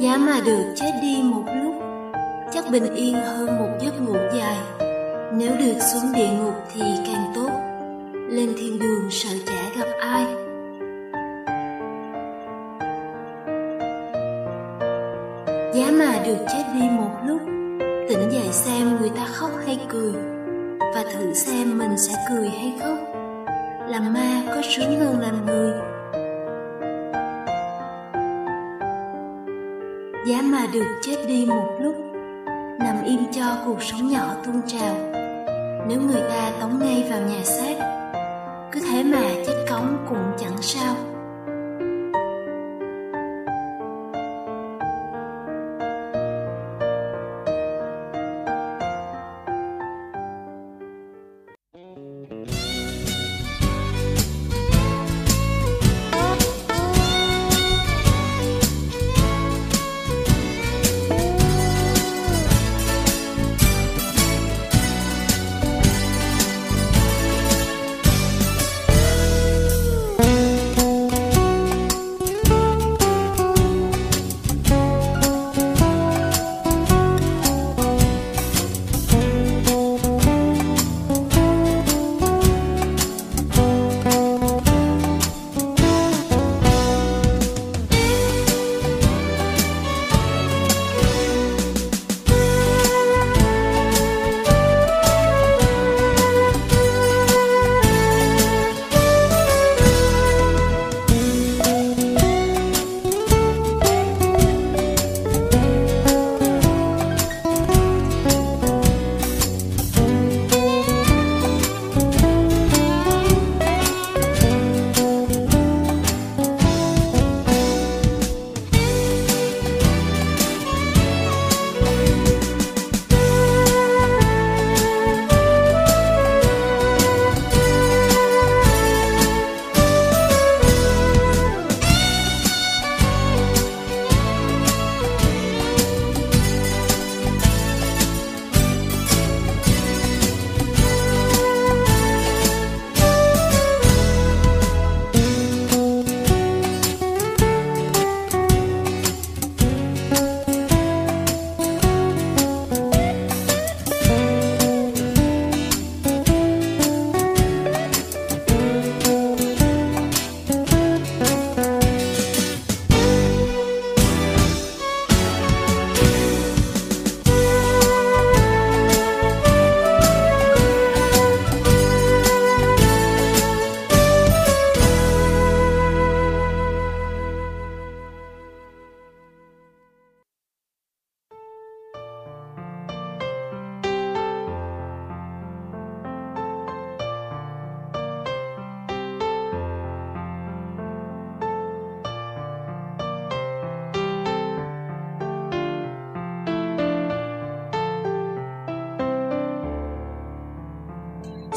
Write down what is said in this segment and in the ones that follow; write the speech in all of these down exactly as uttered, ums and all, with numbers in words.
Giá mà được chết đi một lúc, chắc bình yên hơn một giấc ngủ dài. Nếu được xuống địa ngục thì càng tốt, lên thiên đường sợ chả gặp ai. Giá mà được chết đi một lúc, tỉnh dậy xem người ta khóc hay cười, và thử xem mình sẽ cười hay khóc. Làm ma có sướng hơn làm người. Giá mà được chết đi một lúc, nằm im cho cuộc sống nhỏ tuôn trào. Nếu người ta tống ngay vào nhà xác, cứ thế mà chết cống cũng chẳng sao.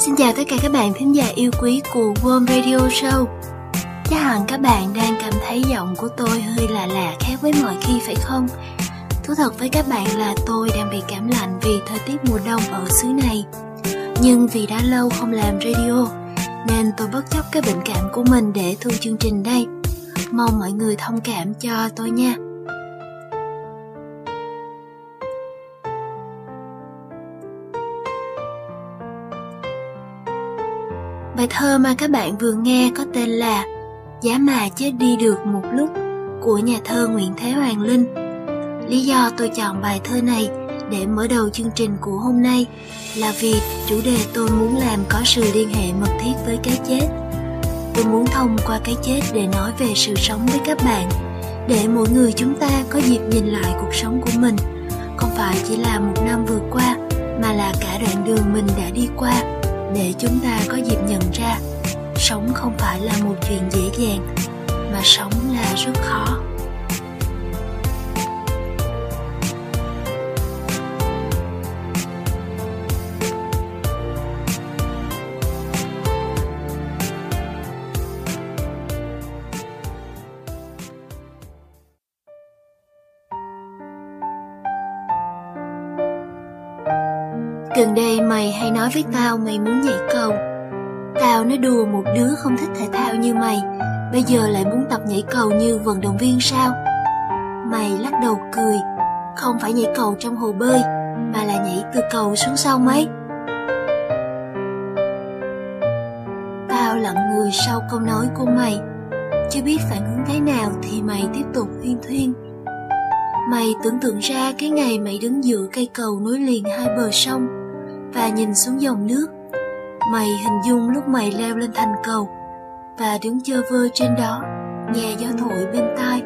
Xin chào tất cả các bạn thính giả yêu quý của Warm Radio Show. Chắc hẳn các bạn đang cảm thấy giọng của tôi hơi lạ lạ khác với mọi khi phải không? Thú thật với các bạn là tôi đang bị cảm lạnh vì thời tiết mùa đông ở xứ này. Nhưng vì đã lâu không làm radio nên tôi bất chấp cái bệnh cảm của mình để thu chương trình đây. Mong mọi người thông cảm cho tôi nha. Bài thơ mà các bạn vừa nghe có tên là Giá mà chết đi được một lúc của nhà thơ Nguyễn Thế Hoàng Linh. Lý do tôi chọn bài thơ này để mở đầu chương trình của hôm nay là vì chủ đề tôi muốn làm có sự liên hệ mật thiết với cái chết. Tôi muốn thông qua cái chết để nói về sự sống với các bạn, để mỗi người chúng ta có dịp nhìn lại cuộc sống của mình, không phải chỉ là một năm vừa qua mà là cả đoạn đường mình đã đi qua, để chúng ta có dịp nhận ra sống không phải là một chuyện dễ dàng, mà sống là rất khó. Gần đây mày hay nói với tao mày muốn nhảy cầu. Tao nói đùa, một đứa không thích thể thao như mày bây giờ lại muốn tập nhảy cầu như vận động viên sao? Mày lắc đầu cười. Không phải nhảy cầu trong hồ bơi, mà là nhảy từ cầu xuống sông ấy. Tao lặng người sau câu nói của mày, chưa biết phản ứng thế nào thì mày tiếp tục huyên thuyên. Mày tưởng tượng ra cái ngày mày đứng giữa cây cầu nối liền hai bờ sông và nhìn xuống dòng nước. Mày hình dung lúc mày leo lên thành cầu và đứng chơ vơ trên đó, nghe gió thổi bên tai.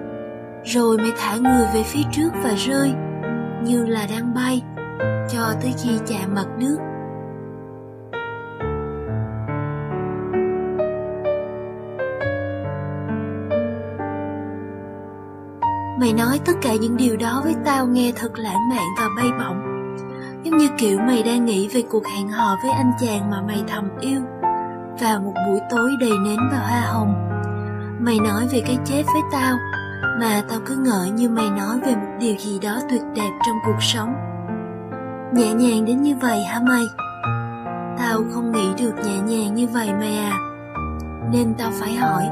Rồi mày thả người về phía trước và rơi, như là đang bay, cho tới khi chạm mặt nước. Mày nói tất cả những điều đó với tao nghe thật lãng mạn và bay bổng, giống như kiểu mày đang nghĩ về cuộc hẹn hò với anh chàng mà mày thầm yêu vào một buổi tối đầy nến và hoa hồng. Mày nói về cái chết với tao, mà tao cứ ngỡ như mày nói về một điều gì đó tuyệt đẹp trong cuộc sống. Nhẹ nhàng đến như vậy hả mày? Tao không nghĩ được nhẹ nhàng như vậy mày à. Nên tao phải hỏi,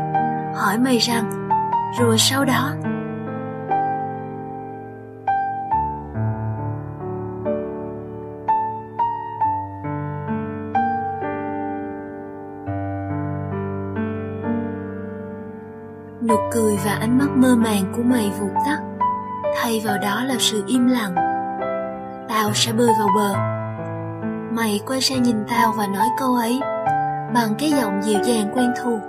hỏi mày rằng, rồi sau đó? Nụ cười và ánh mắt mơ màng của mày vụt tắt, thay vào đó là sự im lặng. Tao sẽ bơi vào bờ. Mày quay sang nhìn tao và nói câu ấy bằng cái giọng dịu dàng quen thuộc,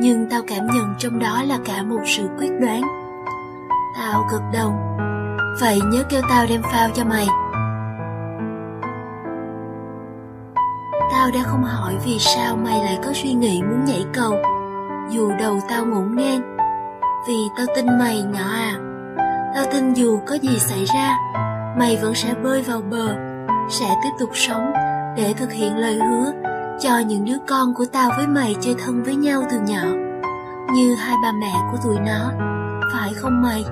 nhưng tao cảm nhận trong đó là cả một sự quyết đoán. Tao gật đầu. Vậy nhớ kêu tao đem phao cho mày. Tao đã không hỏi vì sao mày lại có suy nghĩ muốn nhảy cầu, dù đầu tao ngổn ngang. Vì tao tin mày nhỏ à. Tao tin dù có gì xảy ra, mày vẫn sẽ bơi vào bờ, sẽ tiếp tục sống để thực hiện lời hứa cho những đứa con của tao với mày chơi thân với nhau từ nhỏ, như hai bà mẹ của tụi nó. Phải không mày?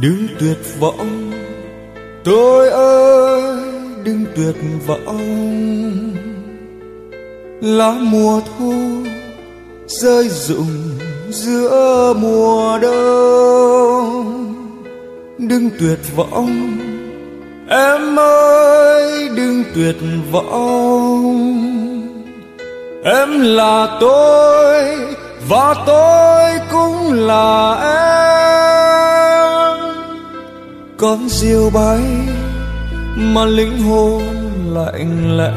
Đừng tuyệt vọng, tôi ơi, đừng tuyệt vọng. Lá mùa thu rơi rụng giữa mùa đông. Đừng tuyệt vọng, em ơi, đừng tuyệt vọng. Em là tôi và tôi cũng là em. Con diều bay mà linh hồn lạnh lẽ,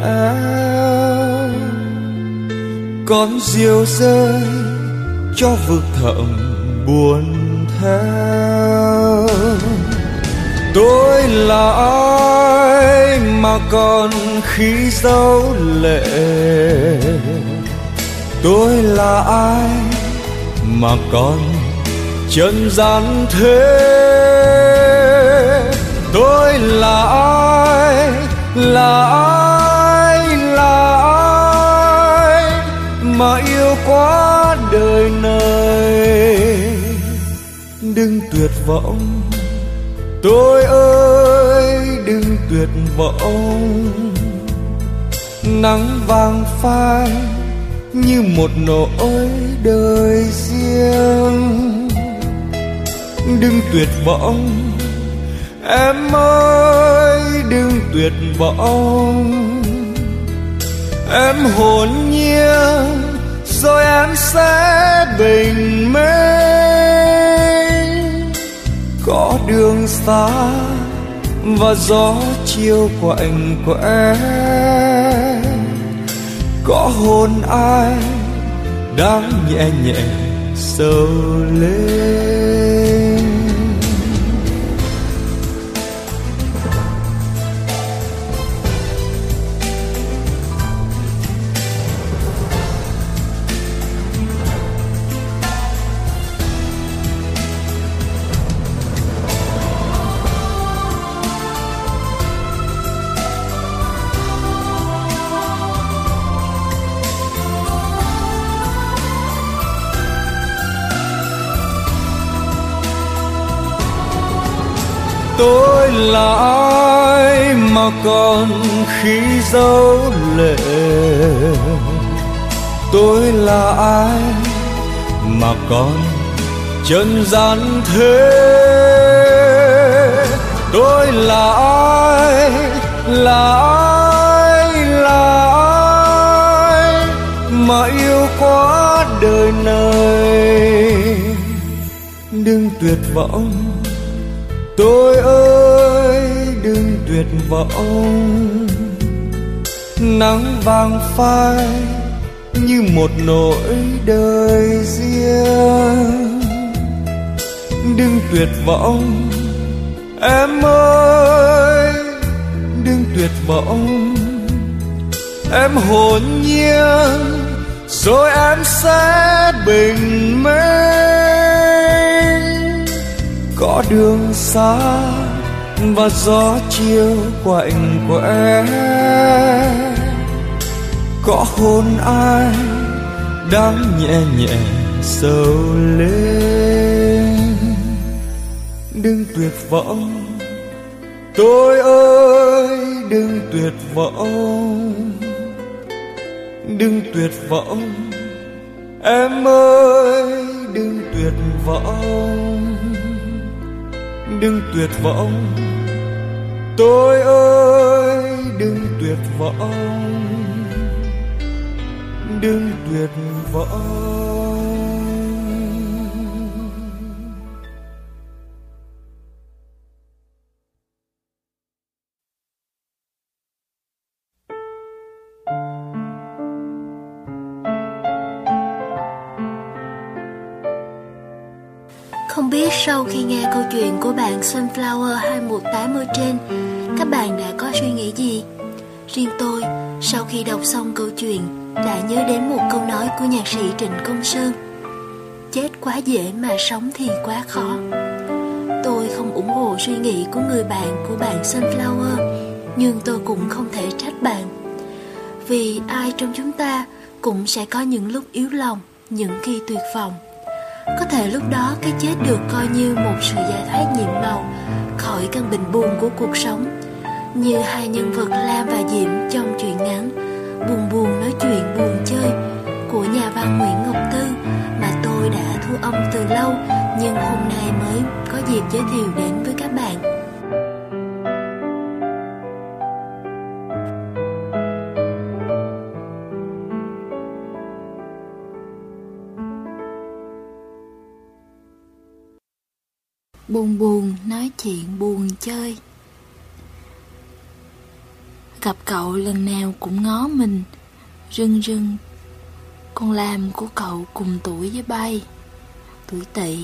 con diều rơi cho vực thẳm buồn theo. Tôi là ai mà còn khi giấu lệ? Tôi là ai mà còn trần gian thế? Tôi là ai, là ai, là ai mà yêu quá đời này? Đừng tuyệt vọng, tôi ơi, đừng tuyệt vọng. Nắng vàng phai như một nỗi đời riêng. Đừng tuyệt vọng, em ơi, đừng tuyệt vọng. Em hồn nhiên rồi em sẽ bình minh. Có đường xa và gió chiều quạnh quẽ, có hồn ai đang nhẹ nhẹ sầu lên. Tôi là ai mà còn khi giấu lệ, tôi là ai mà còn trần gian thế, tôi là ai, là ai, là ai mà yêu quá đời này. Đừng tuyệt vọng tôi ơi, đừng tuyệt vọng. Nắng vàng phai như một nỗi đời riêng. Đừng tuyệt vọng em ơi, đừng tuyệt vọng. Em hồn nhiên rồi em sẽ bình minh. Có đường xa và gió chiều quạnh quẽ, có hồn ai đang nhẹ nhẹ sầu lên. Đừng tuyệt vọng tôi ơi, đừng tuyệt vọng. Đừng tuyệt vọng em ơi, đừng tuyệt vọng. Đừng tuyệt vọng tôi ơi, đừng tuyệt vọng. Đừng tuyệt vọng. Không biết sau khi nghe câu chuyện của bạn Sunflower hai một tám không trên, các bạn đã có suy nghĩ gì? Riêng tôi, sau khi đọc xong câu chuyện, đã nhớ đến một câu nói của nhạc sĩ Trịnh Công Sơn: chết quá dễ mà sống thì quá khó. Tôi không ủng hộ suy nghĩ của người bạn của bạn Sunflower, nhưng tôi cũng không thể trách bạn. Vì ai trong chúng ta cũng sẽ có những lúc yếu lòng, những khi tuyệt vọng. Có thể lúc đó cái chết được coi như một sự giải thoát nhiệm màu khỏi căn bệnh buồn của cuộc sống, như hai nhân vật Lam và Diệm trong truyện ngắn Buồn Buồn Nói Chuyện Buồn Chơi của nhà văn Nguyễn Ngọc Tư mà tôi đã thu âm từ lâu, nhưng hôm nay mới có dịp giới thiệu đến với các bạn. Buồn buồn nói chuyện buồn chơi. Gặp cậu lần nào cũng ngó mình, rưng rưng. Con Lam của cậu cùng tuổi với Bay, tuổi Tỵ.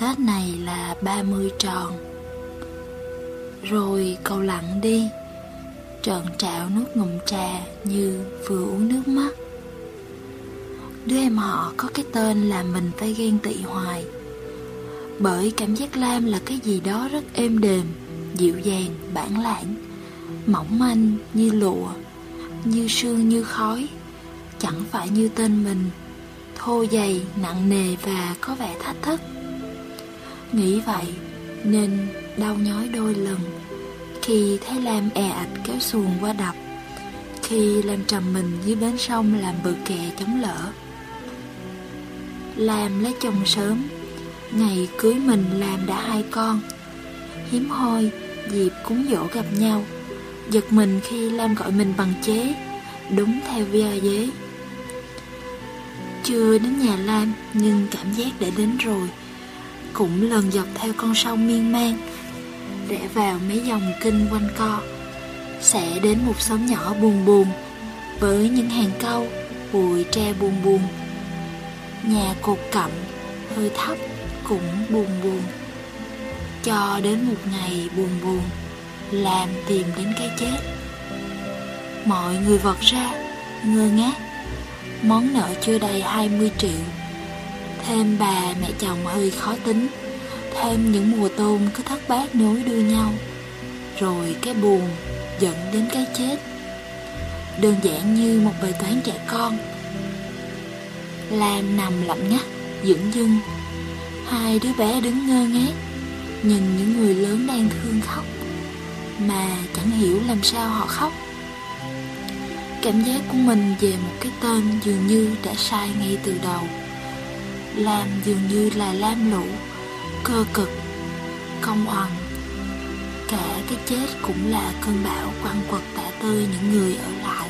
Tết này là ba mươi tròn. Rồi cậu lặng đi, trợn trạo nuốt ngụm trà như vừa uống nước mắt. Đứa em họ có cái tên làm mình phải ghen tị hoài, bởi cảm giác Lam là cái gì đó rất êm đềm, dịu dàng, bản lãng, mỏng manh như lụa, như sương như khói, chẳng phải như tên mình, thô dày, nặng nề và có vẻ thách thức. Nghĩ vậy nên đau nhói đôi lần khi thấy Lam è ạch kéo xuồng qua đập, khi Lam trầm mình dưới bến sông làm bờ kè chống lỡ. Lam lấy chồng sớm, ngày cưới mình Lam đã hai con. Hiếm hoi dịp cúng giỗ gặp nhau, giật mình khi Lam gọi mình bằng chế, đúng theo gia dế. Chưa đến nhà Lam nhưng cảm giác đã đến rồi. Cũng lần dọc theo con sông miên man, rẽ vào mấy dòng kinh quanh co, sẽ đến một xóm nhỏ buồn buồn với những hàng cau bụi tre buồn buồn. nhà cột cẩm, hơi thấp, cũng buồn buồn. Cho đến một ngày buồn buồn, làm tìm đến cái chết. Mọi người vật ra, ngơ ngác. Món nợ chưa đầy hai mươi triệu. Thêm bà mẹ chồng hơi khó tính. Thêm những mùa tôm cứ thất bát nối đuôi nhau. Rồi cái buồn dẫn đến cái chết. Đơn giản như một bài toán trẻ con. Lam nằm lặng nhắc, dửng dưng. Hai đứa bé đứng ngơ ngác, nhìn những người lớn đang thương khóc, mà chẳng hiểu làm sao họ khóc. Cảm giác của mình về một cái tên dường như đã sai ngay từ đầu. Lam dường như là lam lũ, cơ cực, công oằn. Cả cái chết cũng là cơn bão quăng quật tả tơi những người ở lại.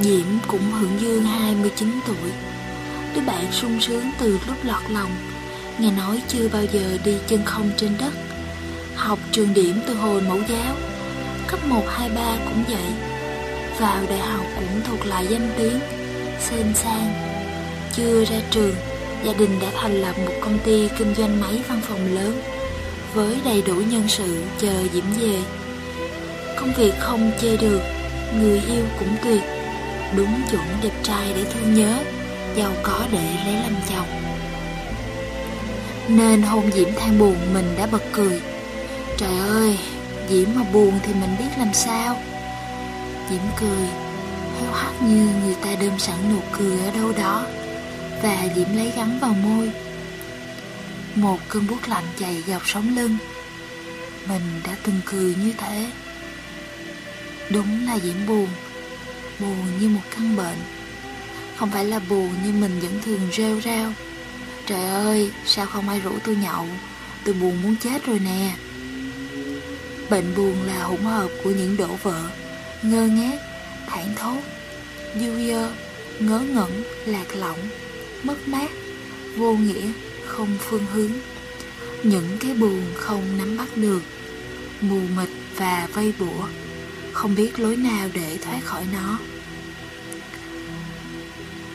Diễm cũng hưởng dương hai mươi chín tuổi. Đứa bạn sung sướng từ lúc lọt lòng. Nghe nói chưa bao giờ đi chân không trên đất. Học trường điểm từ hồi mẫu giáo. Cấp một, hai, ba cũng vậy. Vào đại học cũng thuộc lại danh tiếng, xem sang. Chưa ra trường, gia đình đã thành lập một công ty kinh doanh máy văn phòng lớn, với đầy đủ nhân sự chờ Diễm về. Công việc không chê được, người yêu cũng tuyệt, đúng chuẩn đẹp trai để thương nhớ, giàu có để lấy làm chồng. Nên hôn Diễm than buồn mình đã bật cười. Trời ơi, Diễm mà buồn thì mình biết làm sao. Diễm cười héo hắt như người ta đơm sẵn nụ cười ở đâu đó, và Diễm lấy gắn vào môi. Một cơn buốt lạnh chạy dọc sống lưng. Mình đã từng cười như thế. Đúng là Diễm buồn. Buồn như một căn bệnh. Không phải là buồn như mình vẫn thường rêu rao. Trời ơi, sao không ai rủ tôi nhậu, tôi buồn muốn chết rồi nè. Bệnh buồn là hỗn hợp của những đổ vỡ, ngơ ngác, thảng thốt, du dơ, ngớ ngẩn, lạc lõng, mất mát, vô nghĩa, không phương hướng. Những cái buồn không nắm bắt được, mù mịt và vây bủa, không biết lối nào để thoát khỏi nó.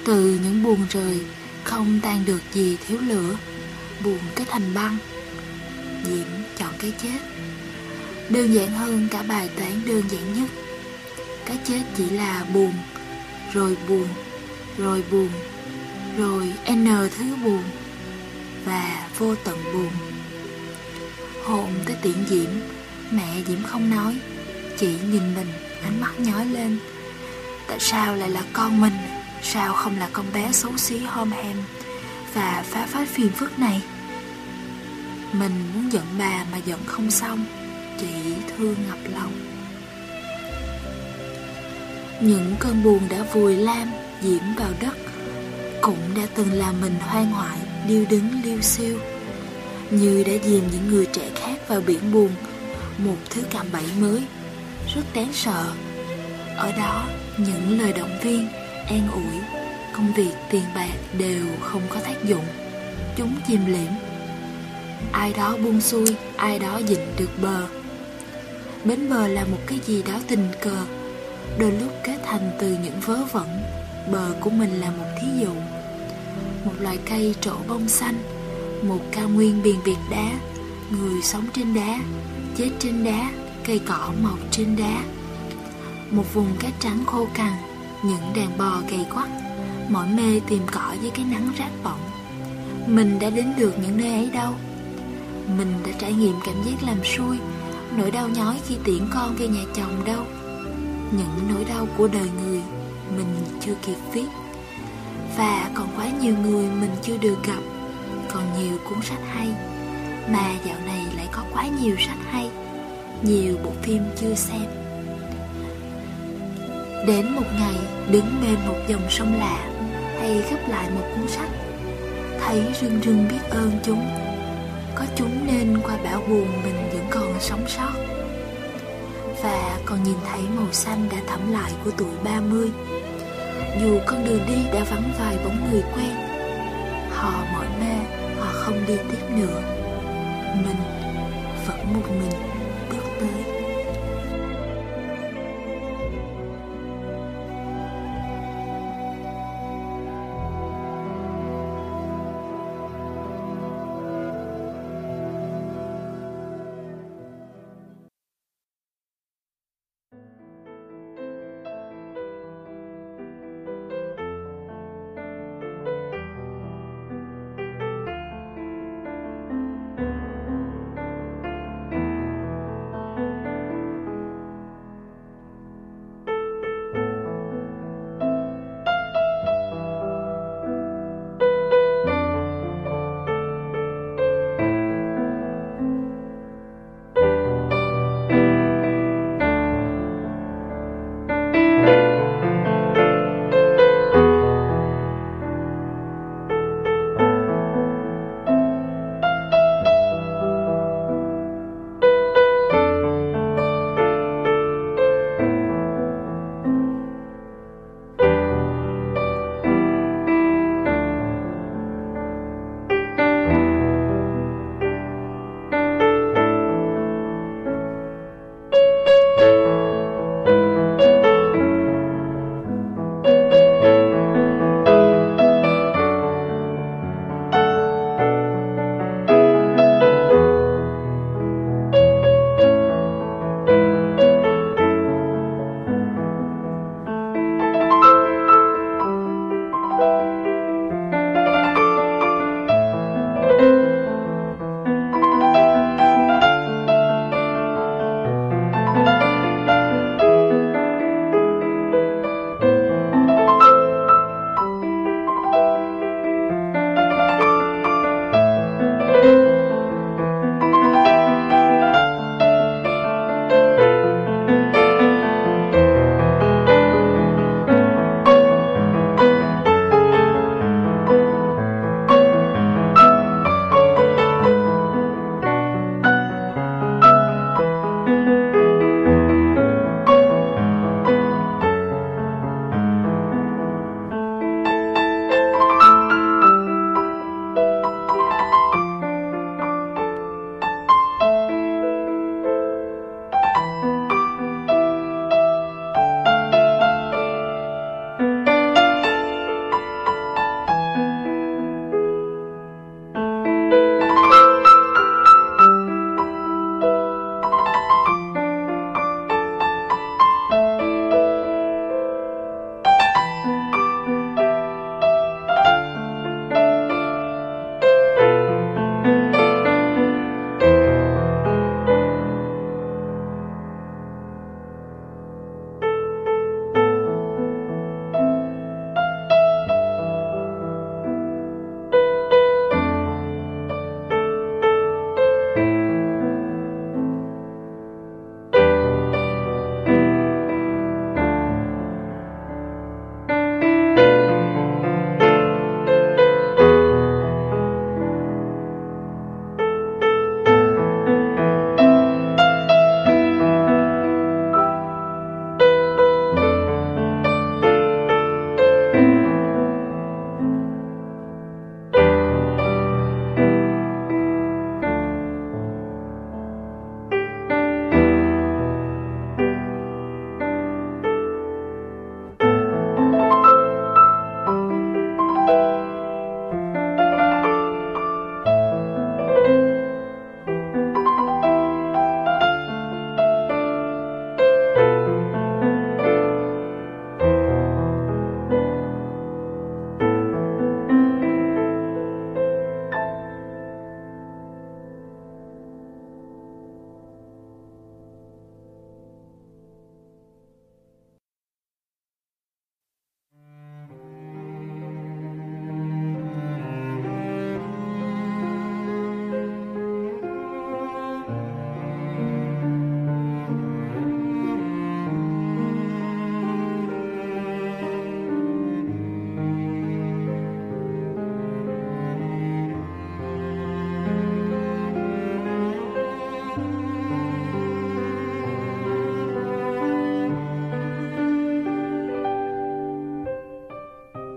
Từ những buồn rời, không tan được gì thiếu lửa, buồn cái thành băng. Diễm chọn cái chết. Đơn giản hơn cả bài toán đơn giản nhất. Cái chết chỉ là buồn, rồi buồn, rồi buồn, rồi n thứ buồn, và vô tận buồn. Hồn tới tiễn Diễm, mẹ Diễm không nói, chỉ nhìn mình, ánh mắt nhói lên. Tại sao lại là con mình? Sao không là con bé xấu xí hom hem và phá phách phiền phức này? Mình muốn giận bà mà giận không xong, chỉ thương ngập lòng. Những cơn buồn đã vùi Lam, Diễm vào đất, cũng đã từng làm mình hoang hoại, điêu đứng liêu xiêu, như đã dìm những người trẻ khác vào biển buồn. Một thứ cạm bẫy mới, rất đáng sợ. Ở đó, những lời động viên, an ủi, công việc, tiền bạc đều không có tác dụng. Chúng chìm liễm. Ai đó buông xuôi, ai đó dịnh được bờ. Bến bờ là một cái gì đó tình cờ, đôi lúc kết thành từ những vớ vẩn. Bờ của mình là một thí dụ. Một loài cây trổ bông xanh, một cao nguyên biển Việt đá. Người sống trên đá, chết trên đá, cây cỏ mọc trên đá. Một vùng cát trắng khô cằn, những đàn bò gầy quắt, mỏi mê tìm cỏ dưới cái nắng rát bỏng. Mình đã đến được những nơi ấy đâu. Mình đã trải nghiệm cảm giác làm xui, nỗi đau nhói khi tiễn con về nhà chồng đâu. Những nỗi đau của đời người mình chưa kịp viết, và còn quá nhiều người mình chưa được gặp. Còn nhiều cuốn sách hay, mà dạo này lại có quá nhiều sách hay, nhiều bộ phim chưa xem. Đến một ngày đứng bên một dòng sông lạ, hay gấp lại một cuốn sách, thấy rưng rưng biết ơn chúng. Có chúng nên qua bão buồn mình vẫn còn sống sót, và còn nhìn thấy màu xanh đã thẫm lại của tuổi ba mươi. Dù con đường đi đã vắng vài bóng người quen, họ mỏi mê, họ không đi tiếp nữa. Mình vẫn một mình bước tới.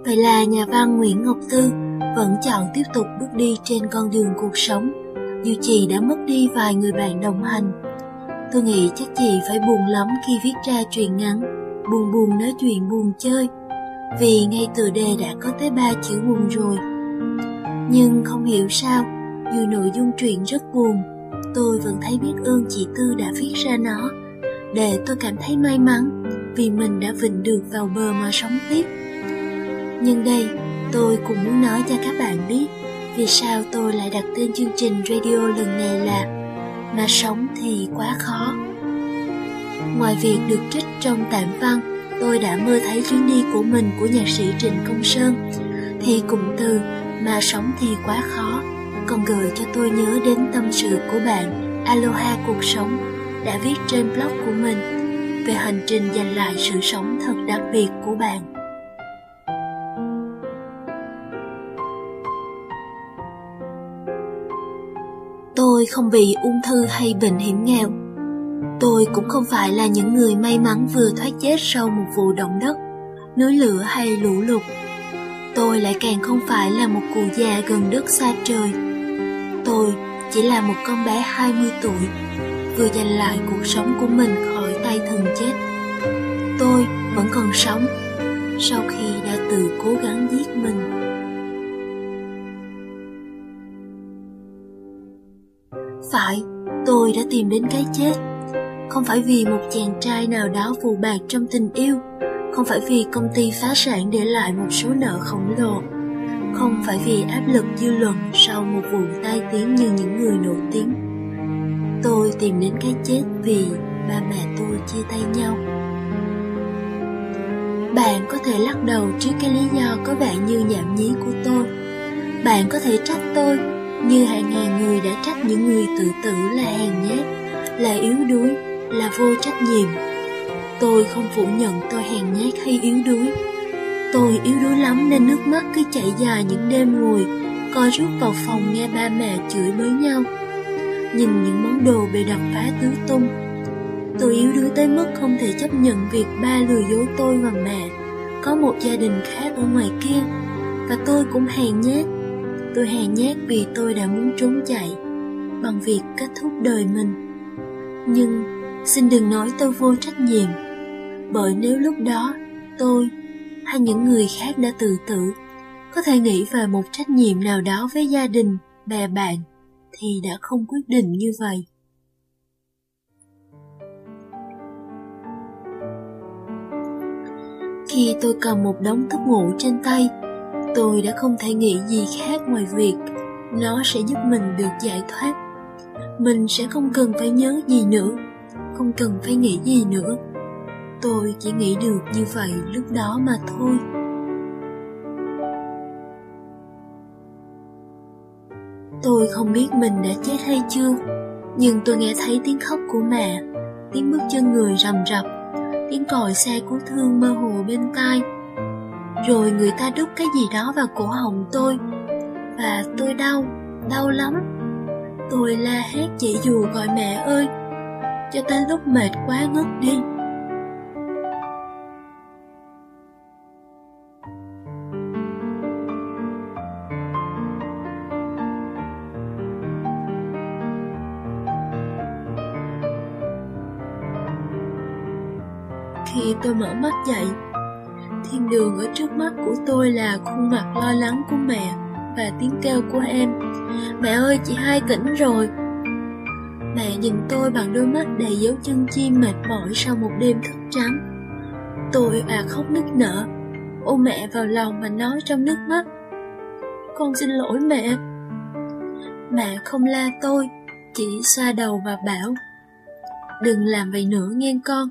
Vậy là nhà văn Nguyễn Ngọc Tư vẫn chọn tiếp tục bước đi trên con đường cuộc sống, dù chị đã mất đi vài người bạn đồng hành. Tôi nghĩ chắc chị phải buồn lắm khi viết ra truyện ngắn Buồn buồn nói chuyện buồn chơi, vì ngay tựa đề đã có tới ba chữ buồn rồi. Nhưng không hiểu sao, dù nội dung truyện rất buồn, tôi vẫn thấy biết ơn chị Tư đã viết ra nó, để tôi cảm thấy may mắn vì mình đã vịnh được vào bờ mà sống tiếp. Nhưng đây, tôi cũng muốn nói cho các bạn biết vì sao tôi lại đặt tên chương trình radio lần này là Mà Sống Thì Quá Khó. Ngoài việc được trích trong tạm văn, tôi đã mơ thấy chuyến đi của mình của nhạc sĩ Trịnh Công Sơn, thì cụm từ Mà Sống Thì Quá Khó còn gợi cho tôi nhớ đến tâm sự của bạn Aloha Cuộc Sống đã viết trên blog của mình về hành trình giành lại sự sống thật đặc biệt của bạn. Tôi không bị ung thư hay bệnh hiểm nghèo. Tôi cũng không phải là những người may mắn vừa thoát chết sau một vụ động đất, núi lửa hay lũ lụt. Tôi lại càng không phải là một cụ già gần đất xa trời. Tôi chỉ là một con bé hai mươi tuổi, vừa giành lại cuộc sống của mình khỏi tay thần chết. Tôi vẫn còn sống, sau khi đã tự cố gắng giết mình. Phải, tôi đã tìm đến cái chết. Không phải vì một chàng trai nào đó phụ bạc trong tình yêu, không phải vì công ty phá sản để lại một số nợ khổng lồ, không phải vì áp lực dư luận sau một vụ tai tiếng như những người nổi tiếng. Tôi tìm đến cái chết vì ba mẹ tôi chia tay nhau. Bạn có thể lắc đầu trước cái lý do có vẻ như nhảm nhí của tôi. Bạn có thể trách tôi như hàng ngàn người đã trách những người tự tử là hèn nhát, là yếu đuối, là vô trách nhiệm. Tôi không phủ nhận tôi hèn nhát hay yếu đuối. Tôi yếu đuối lắm nên nước mắt cứ chảy dài những đêm ngồi co rút vào phòng nghe ba mẹ chửi bới nhau, nhìn những món đồ bị đập phá tứ tung. Tôi yếu đuối tới mức không thể chấp nhận việc ba lừa dối tôi và mẹ có một gia đình khác ở ngoài kia. Và tôi cũng hèn nhát. Tôi hèn nhát vì tôi đã muốn trốn chạy bằng việc kết thúc đời mình. Nhưng xin đừng nói tôi vô trách nhiệm, bởi nếu lúc đó tôi hay những người khác đã tự tử, có thể nghĩ về một trách nhiệm nào đó với gia đình, bè bạn, thì đã không quyết định như vậy. Khi tôi cầm một đống thuốc ngủ trên tay, tôi đã không thể nghĩ gì khác ngoài việc Nó sẽ giúp mình được giải thoát. Mình sẽ không cần phải nhớ gì nữa, không cần phải nghĩ gì nữa. Tôi chỉ nghĩ được như vậy lúc đó mà thôi. Tôi không biết mình đã chết hay chưa, nhưng tôi nghe thấy tiếng khóc của mẹ, tiếng bước chân người rầm rập, tiếng còi xe cứu thương mơ hồ bên tai. Rồi người ta đút cái gì đó vào cổ họng tôi, và tôi đau, đau lắm. Tôi la hét dãy dụa gọi mẹ ơi, cho tới lúc mệt quá ngất đi. Khi tôi mở mắt dậy, thiên đường ở trước mắt của tôi là khuôn mặt lo lắng của mẹ và tiếng kêu của em. Mẹ ơi, chị Hai tỉnh rồi. Mẹ nhìn tôi bằng đôi mắt đầy dấu chân chim mệt mỏi sau một đêm thức trắng. Tôi à khóc nức nở, ôm mẹ vào lòng mà nói trong nước mắt: Con xin lỗi mẹ. Mẹ không la tôi, chỉ xoa đầu và bảo: Đừng làm vậy nữa nghe con.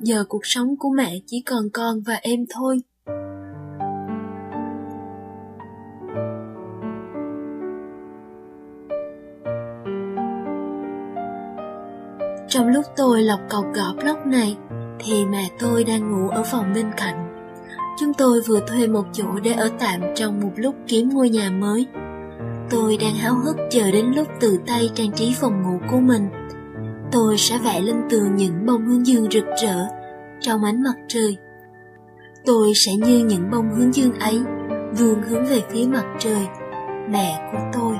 Giờ cuộc sống của mẹ chỉ còn con và em thôi. Trong lúc tôi lọc cọc gõ block này thì mẹ tôi đang ngủ ở phòng bên cạnh. Chúng tôi vừa thuê một chỗ để ở tạm trong một lúc kiếm ngôi nhà mới. Tôi đang háo hức chờ đến lúc tự tay trang trí phòng ngủ của mình. Tôi sẽ vẽ lên tường những bông hướng dương rực rỡ trong ánh mặt trời. Tôi sẽ như những bông hướng dương ấy vươn hướng về phía mặt trời, mẹ của tôi.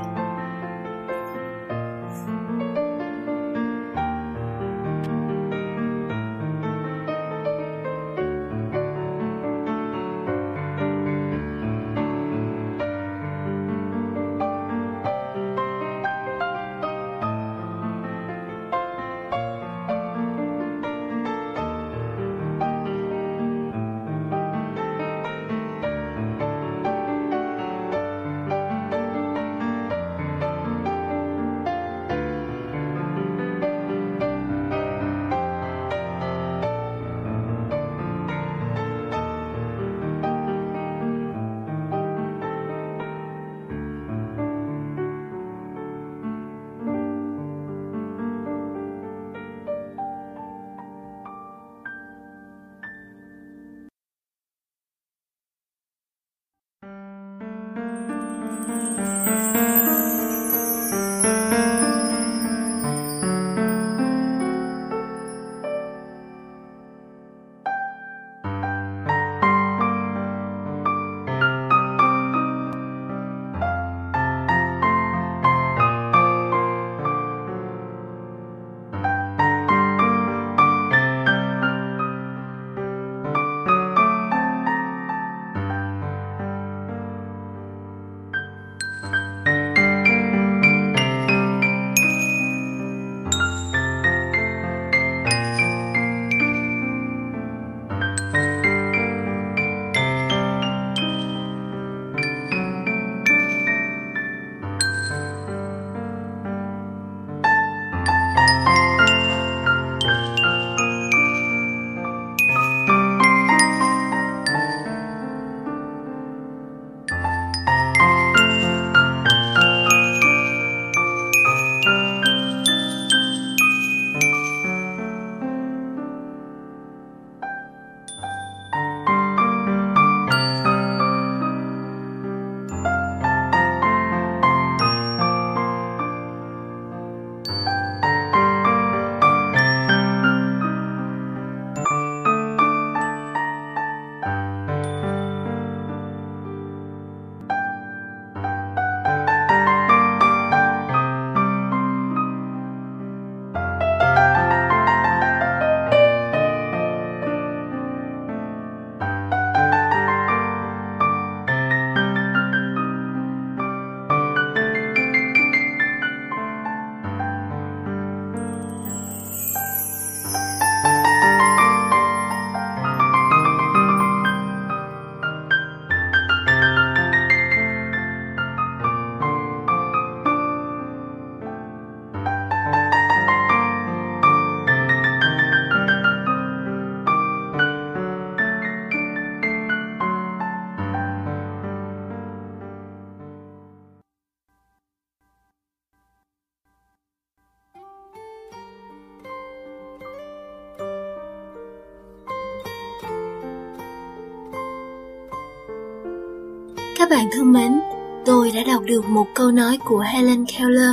Các bạn thân mến, tôi đã đọc được một câu nói của Helen Keller,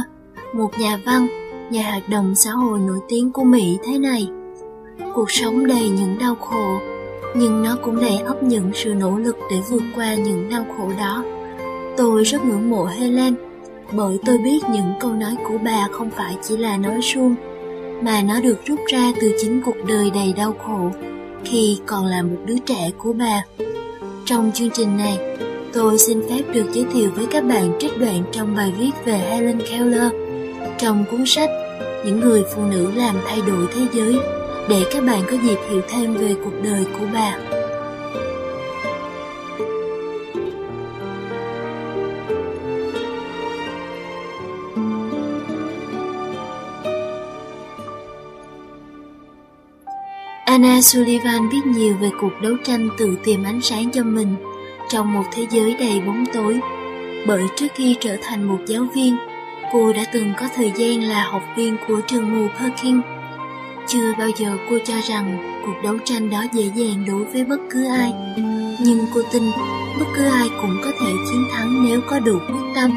một nhà văn, nhà hoạt động xã hội nổi tiếng của Mỹ thế này: cuộc sống đầy những đau khổ, nhưng nó cũng đầy ấp những sự nỗ lực để vượt qua những đau khổ đó. Tôi rất ngưỡng mộ Helen, bởi tôi biết những câu nói của bà không phải chỉ là nói suông, mà nó được rút ra từ chính cuộc đời đầy đau khổ khi còn là một đứa trẻ của bà. Trong chương trình này, tôi xin phép được giới thiệu với các bạn trích đoạn trong bài viết về Helen Keller trong cuốn sách Những người phụ nữ làm thay đổi thế giới, để các bạn có dịp hiểu thêm về cuộc đời của bà. Anna Sullivan viết nhiều về cuộc đấu tranh tự tìm ánh sáng cho mình trong một thế giới đầy bóng tối, bởi trước khi trở thành một giáo viên, cô đã từng có thời gian là học viên của trường mù Perkins. Chưa bao giờ cô cho rằng cuộc đấu tranh đó dễ dàng đối với bất cứ ai, nhưng cô tin bất cứ ai cũng có thể chiến thắng nếu có đủ quyết tâm.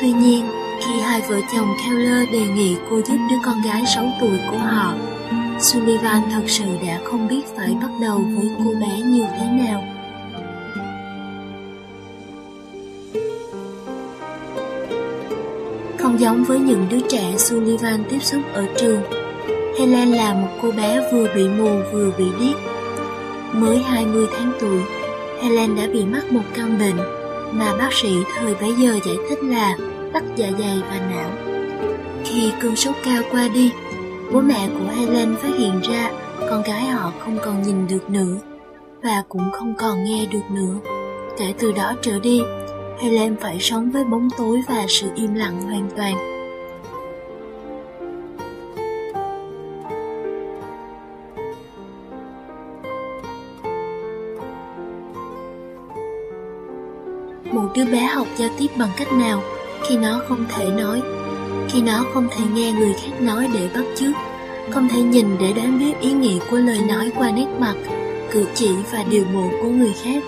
Tuy nhiên, khi hai vợ chồng Keller đề nghị cô giúp đứa con gái sáu tuổi của họ, Sullivan thật sự đã không biết phải bắt đầu với cô bé như thế nào. Không giống với những đứa trẻ Sullivan tiếp xúc ở trường, Helen là một cô bé vừa bị mù vừa bị điếc. Mới hai mươi tháng tuổi, Helen đã bị mắc một căn bệnh mà bác sĩ thời bấy giờ giải thích là tắc dạ dày và não. Khi cơn sốt cao qua đi, bố mẹ của Helen phát hiện ra con gái họ không còn nhìn được nữa và cũng không còn nghe được nữa. Kể từ đó trở đi, Helen phải sống với bóng tối và sự im lặng hoàn toàn. Một đứa bé học giao tiếp bằng cách nào khi nó không thể nói, khi nó không thể nghe người khác nói để bắt chước, không thể nhìn để đoán biết ý nghĩa của lời nói qua nét mặt, cử chỉ và điều bộ của người khác?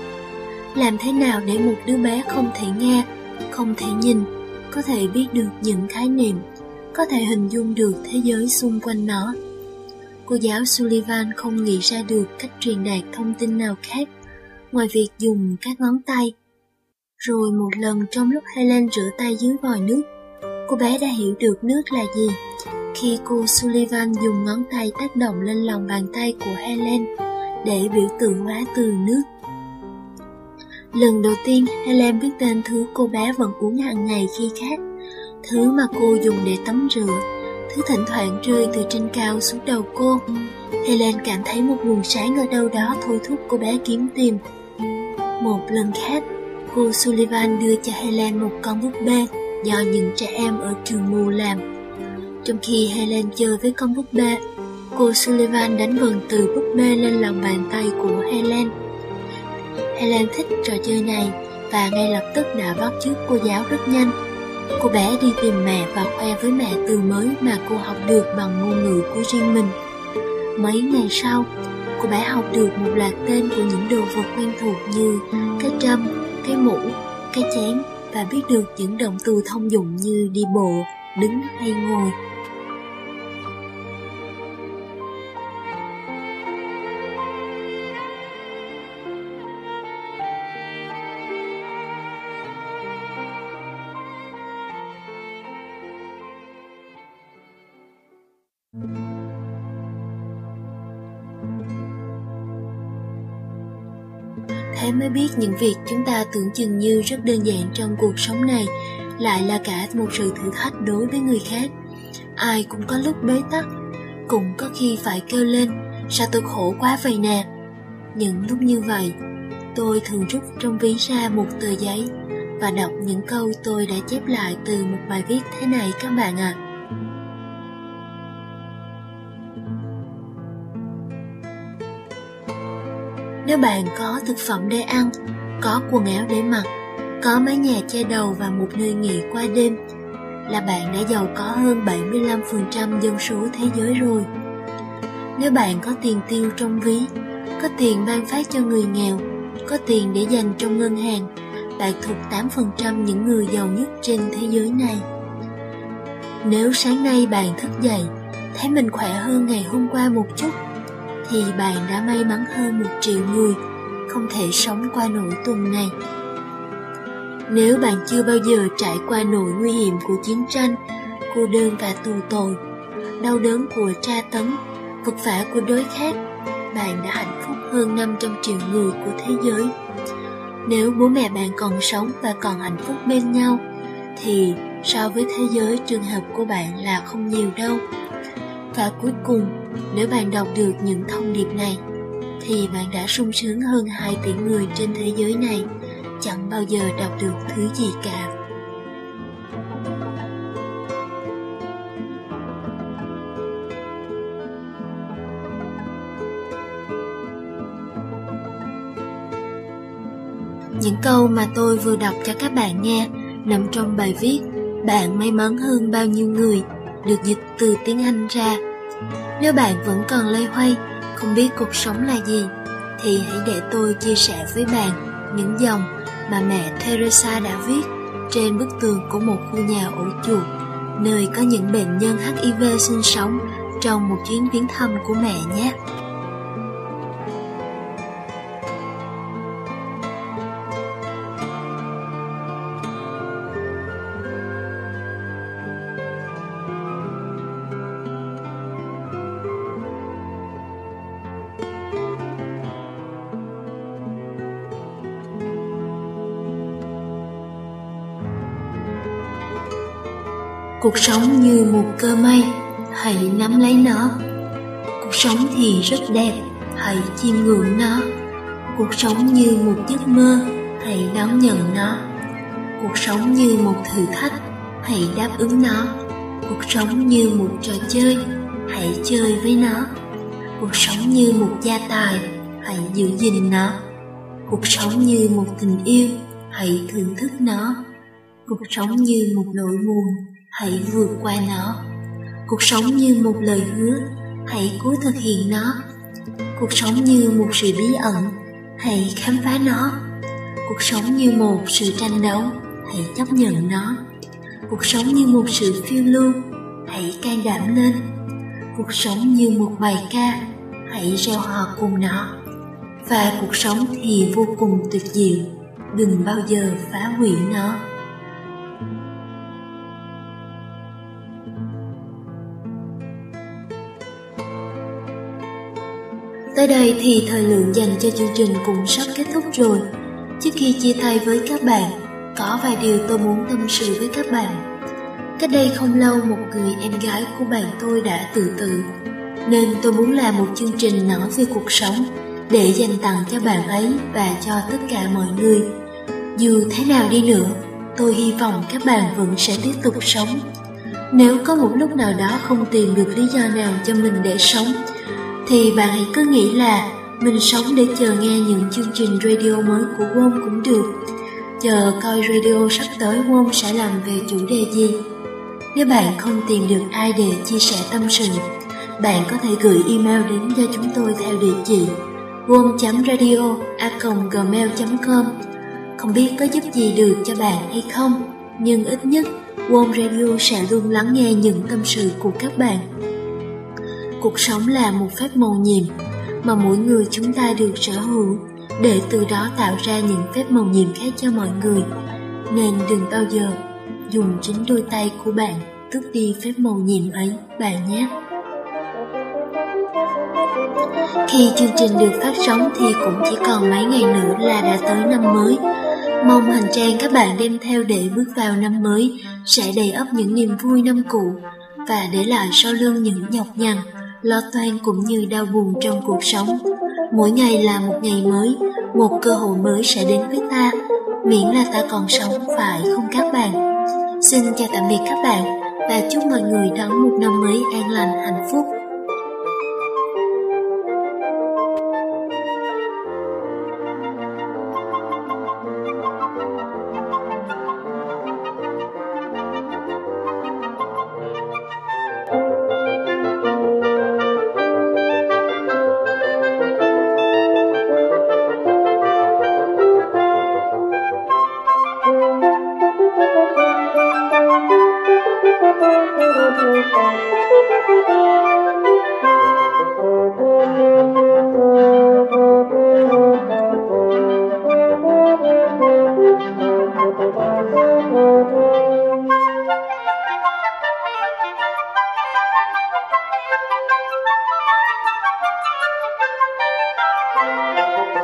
Làm thế nào để một đứa bé không thể nghe, không thể nhìn, có thể biết được những khái niệm, có thể hình dung được thế giới xung quanh nó? Cô giáo Sullivan không nghĩ ra được cách truyền đạt thông tin nào khác ngoài việc dùng các ngón tay. Rồi một lần trong lúc Helen rửa tay dưới vòi nước, cô bé đã hiểu được nước là gì khi cô Sullivan dùng ngón tay tác động lên lòng bàn tay của Helen để biểu tượng hóa từ nước. Lần đầu tiên Helen biết tên thứ cô bé vẫn uống hàng ngày khi khát, thứ mà cô dùng để tắm rửa, thứ thỉnh thoảng rơi từ trên cao xuống đầu cô. Helen cảm thấy một nguồn sáng ở đâu đó thôi thúc cô bé kiếm tìm. Một lần khác, cô Sullivan đưa cho Helen một con búp bê do những trẻ em ở trường mù làm. Trong khi Helen chơi với con búp bê, cô Sullivan đánh vần từ búp bê lên lòng bàn tay của Helen. Helen thích trò chơi này và ngay lập tức đã bắt chước cô giáo rất nhanh. Cô bé đi tìm mẹ và khoe với mẹ từ mới mà cô học được bằng ngôn ngữ của riêng mình. Mấy ngày sau, cô bé học được một loạt tên của những đồ vật quen thuộc như cái trâm, cái mũ, cái chén, và biết được những động từ thông dụng như đi bộ, đứng hay ngồi. Thế mới biết những việc chúng ta tưởng chừng như rất đơn giản trong cuộc sống này lại là cả một sự thử thách đối với người khác. Ai cũng có lúc bế tắc, cũng có khi phải kêu lên, sao tôi khổ quá vậy nè. Những lúc như vậy, tôi thường rút trong ví ra một tờ giấy và đọc những câu tôi đã chép lại từ một bài viết thế này các bạn ạ. À. Nếu bạn có thực phẩm để ăn, có quần áo để mặc, có mái nhà che đầu và một nơi nghỉ qua đêm, là bạn đã giàu có hơn bảy mươi lăm phần trăm dân số thế giới rồi. Nếu bạn có tiền tiêu trong ví, có tiền ban phát cho người nghèo, có tiền để dành trong ngân hàng, bạn thuộc tám phần trăm những người giàu nhất trên thế giới này. Nếu sáng nay bạn thức dậy, thấy mình khỏe hơn ngày hôm qua một chút, thì bạn đã may mắn hơn một triệu người không thể sống qua nổi tuần này. Nếu bạn chưa bao giờ trải qua nỗi nguy hiểm của chiến tranh, cô đơn và tù tội, đau đớn của tra tấn, vật vã của đói khát, bạn đã hạnh phúc hơn năm trăm triệu người của thế giới. Nếu bố mẹ bạn còn sống và còn hạnh phúc bên nhau, thì so với thế giới, trường hợp của bạn là không nhiều đâu. Và cuối cùng, nếu bạn đọc được những thông điệp này, thì bạn đã sung sướng hơn hai tỷ người trên thế giới này chẳng bao giờ đọc được thứ gì cả. Những câu mà tôi vừa đọc cho các bạn nghe nằm trong bài viết Bạn may mắn hơn bao nhiêu người, được dịch từ tiếng Anh ra. Nếu bạn vẫn còn loay hoay, không biết cuộc sống là gì, thì hãy để tôi chia sẻ với bạn những dòng mà mẹ Teresa đã viết trên bức tường của một khu nhà ổ chuột, nơi có những bệnh nhân hát i vê sinh sống, trong một chuyến viếng thăm của mẹ nhé. Cuộc sống như một cơ may, hãy nắm lấy nó. Cuộc sống thì rất đẹp, hãy chiêm ngưỡng nó. Cuộc sống như một giấc mơ, hãy đón nhận nó. Cuộc sống như một thử thách, hãy đáp ứng nó. Cuộc sống như một trò chơi, hãy chơi với nó. Cuộc sống như một gia tài, hãy giữ gìn nó. Cuộc sống như một tình yêu, hãy thưởng thức nó. Cuộc sống như một nỗi buồn, hãy vượt qua nó. Cuộc sống như một lời hứa, hãy cố thực hiện nó. Cuộc sống như một sự bí ẩn, hãy khám phá nó. Cuộc sống như một sự tranh đấu, hãy chấp nhận nó. Cuộc sống như một sự phiêu lưu, hãy can đảm lên. Cuộc sống như một bài ca, hãy reo hò cùng nó. Và cuộc sống thì vô cùng tuyệt diệu, đừng bao giờ phá hủy nó. Tới đây thì thời lượng dành cho chương trình cũng sắp kết thúc rồi. Trước khi chia tay với các bạn, có vài điều tôi muốn tâm sự với các bạn. Cách đây không lâu, một người em gái của bạn tôi đã tự tử, nên tôi muốn làm một chương trình nói về cuộc sống để dành tặng cho bạn ấy và cho tất cả mọi người. Dù thế nào đi nữa, tôi hy vọng các bạn vẫn sẽ tiếp tục sống. Nếu có một lúc nào đó không tìm được lý do nào cho mình để sống, thì bạn hãy cứ nghĩ là mình sống để chờ nghe những chương trình radio mới của Wom cũng được. Chờ coi radio sắp tới Wom sẽ làm về chủ đề gì. Nếu bạn không tìm được ai để chia sẻ tâm sự, bạn có thể gửi email đến cho chúng tôi theo địa chỉ wom radio a còng gmail chấm com. Không biết có giúp gì được cho bạn hay không, nhưng ít nhất Wom Radio sẽ luôn lắng nghe những tâm sự của các bạn. Cuộc sống là một phép mầu nhiệm mà mỗi người chúng ta được sở hữu, để từ đó tạo ra những phép mầu nhiệm khác cho mọi người. Nên đừng bao giờ dùng chính đôi tay của bạn tước đi phép mầu nhiệm ấy, bạn nhé. Khi chương trình được phát sóng thì cũng chỉ còn mấy ngày nữa là đã tới năm mới. Mong hành trang các bạn đem theo để bước vào năm mới sẽ đầy ắp những niềm vui năm cũ, và để lại sau lưng những nhọc nhằn, lo toan cũng như đau buồn trong cuộc sống. Mỗi ngày là một ngày mới, một cơ hội mới sẽ đến với ta, miễn là ta còn sống, phải không các bạn? Xin chào tạm biệt các bạn, và chúc mọi người đón một năm mới an lành, hạnh phúc.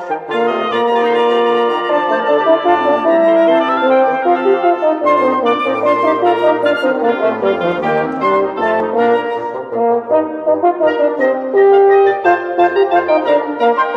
Thank you.